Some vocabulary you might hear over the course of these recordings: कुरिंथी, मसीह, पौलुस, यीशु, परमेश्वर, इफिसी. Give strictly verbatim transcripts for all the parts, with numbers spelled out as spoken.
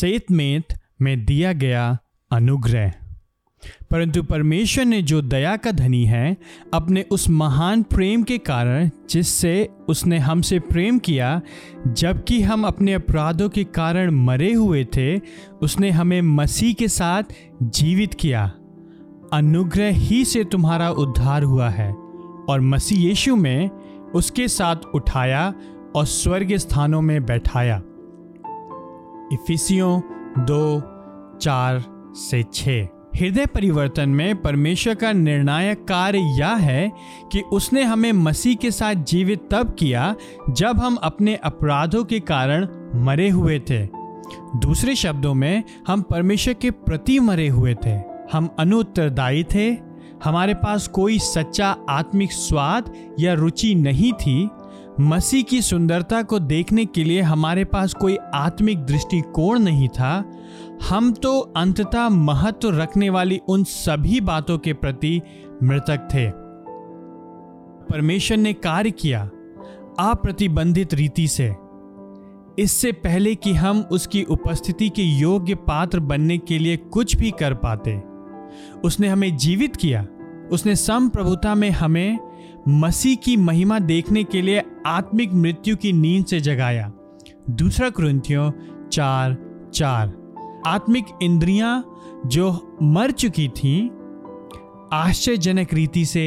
चेतमेत में दिया गया अनुग्रह। परंतु परमेश्वर ने जो दया का धनी है, अपने उस महान प्रेम के कारण जिससे उसने हमसे प्रेम किया, जबकि हम अपने अपराधों के कारण मरे हुए थे, उसने हमें मसीह के साथ जीवित किया। अनुग्रह ही से तुम्हारा उद्धार हुआ है और मसीह यीशु में उसके साथ उठाया और स्वर्ग स्थानों में बैठाया। इफिसियों दो चार से छः। हृदय परिवर्तन में परमेश्वर का निर्णायक कार्य यह है कि उसने हमें मसीह के साथ जीवित तब किया जब हम अपने अपराधों के कारण मरे हुए थे। दूसरे शब्दों में, हम परमेश्वर के प्रति मरे हुए थे, हम अनुत्तरदायी थे, हमारे पास कोई सच्चा आत्मिक स्वाद या रुचि नहीं थी। मसीह की सुंदरता को देखने के लिए हमारे पास कोई आत्मिक दृष्टिकोण नहीं था। हम तो अंततः महत्व रखने वाली उन सभी बातों के प्रति मृतक थे। परमेश्वर ने कार्य किया अप्रतिबंधित रीति से, इससे पहले कि हम उसकी उपस्थिति के योग्य पात्र बनने के लिए कुछ भी कर पाते। उसने हमें जीवित किया। उसने संप्रभुता में हमें मसीह की महिमा देखने के लिए आत्मिक मृत्यु की नींद से जगाया। दूसरा कुरिंथियों चार चार। आत्मिक इंद्रियां जो मर चुकी थीं, आश्चर्यजनक रीति से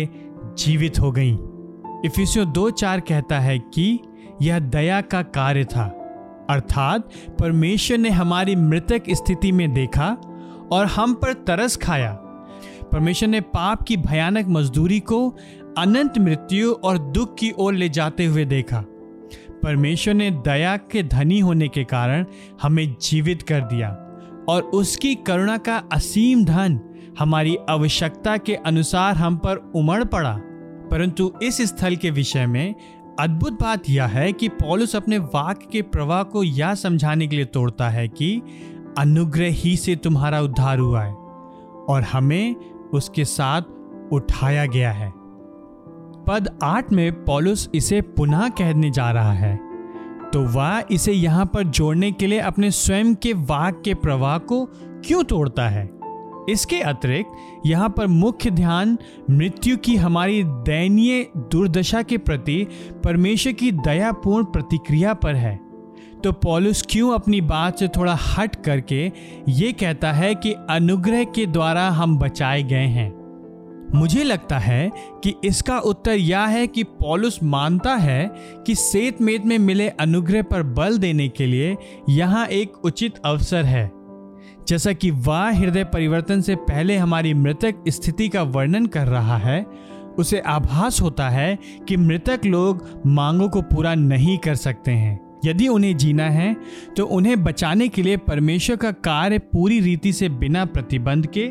जीवित हो गईं। इफिसियों दो चार कहता है कि यह दया का कार्य था, अर्थात परमेश्वर ने हमारी मृतक स्थिति में देखा और हम पर तरस खाया। परमेश्वर ने पाप की भयानक मजदूरी को अनंत मृत्यु और दुख की ओर ले जाते हुए देखा। परमेश्वर ने दया के धनी होने के कारण हमें जीवित कर दिया और उसकी करुणा का असीम धन हमारी आवश्यकता के अनुसार हम पर उमड़ पड़ा। परंतु इस स्थल के विषय में अद्भुत बात यह है कि पौलुस अपने वाक्य के प्रवाह को यह समझाने के लिए तोड़ता है कि अनुग्रह ही से तुम्हारा उद्धार हुआ है और हमें उसके साथ उठाया गया है। पद आठ में पौलुस इसे पुनः कहने जा रहा है, तो वह इसे यहाँ पर जोड़ने के लिए अपने स्वयं के वाक्य के प्रवाह को क्यों तोड़ता है? इसके अतिरिक्त यहाँ पर मुख्य ध्यान मृत्यु की हमारी दयनीय दुर्दशा के प्रति परमेश्वर की दयापूर्ण प्रतिक्रिया पर है। तो पौलुस क्यों अपनी बात से थोड़ा हट करके ये कहता है कि अनुग्रह के द्वारा हम बचाए गए हैं? मुझे लगता है कि इसका उत्तर यह है कि पौलुस मानता है कि सेतमेत में मिले अनुग्रह पर बल देने के लिए यहाँ एक उचित अवसर है। जैसा कि वह हृदय परिवर्तन से पहले हमारी मृतक स्थिति का वर्णन कर रहा है, उसे आभास होता है कि मृतक लोग मांगों को पूरा नहीं कर सकते हैं। यदि उन्हें जीना है तो उन्हें बचाने के लिए परमेश्वर का कार्य पूरी रीति से बिना प्रतिबंध के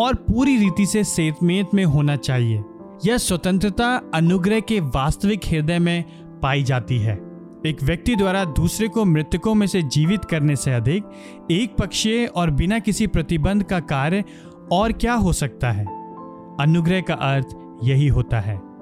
और पूरी रीति से सेतमेत में होना चाहिए। यह स्वतंत्रता अनुग्रह के वास्तविक हृदय में पाई जाती है। एक व्यक्ति द्वारा दूसरे को मृतकों में से जीवित करने से अधिक एक पक्षीय और बिना किसी प्रतिबंध का कार्य और क्या हो सकता है? अनुग्रह का अर्थ यही होता है।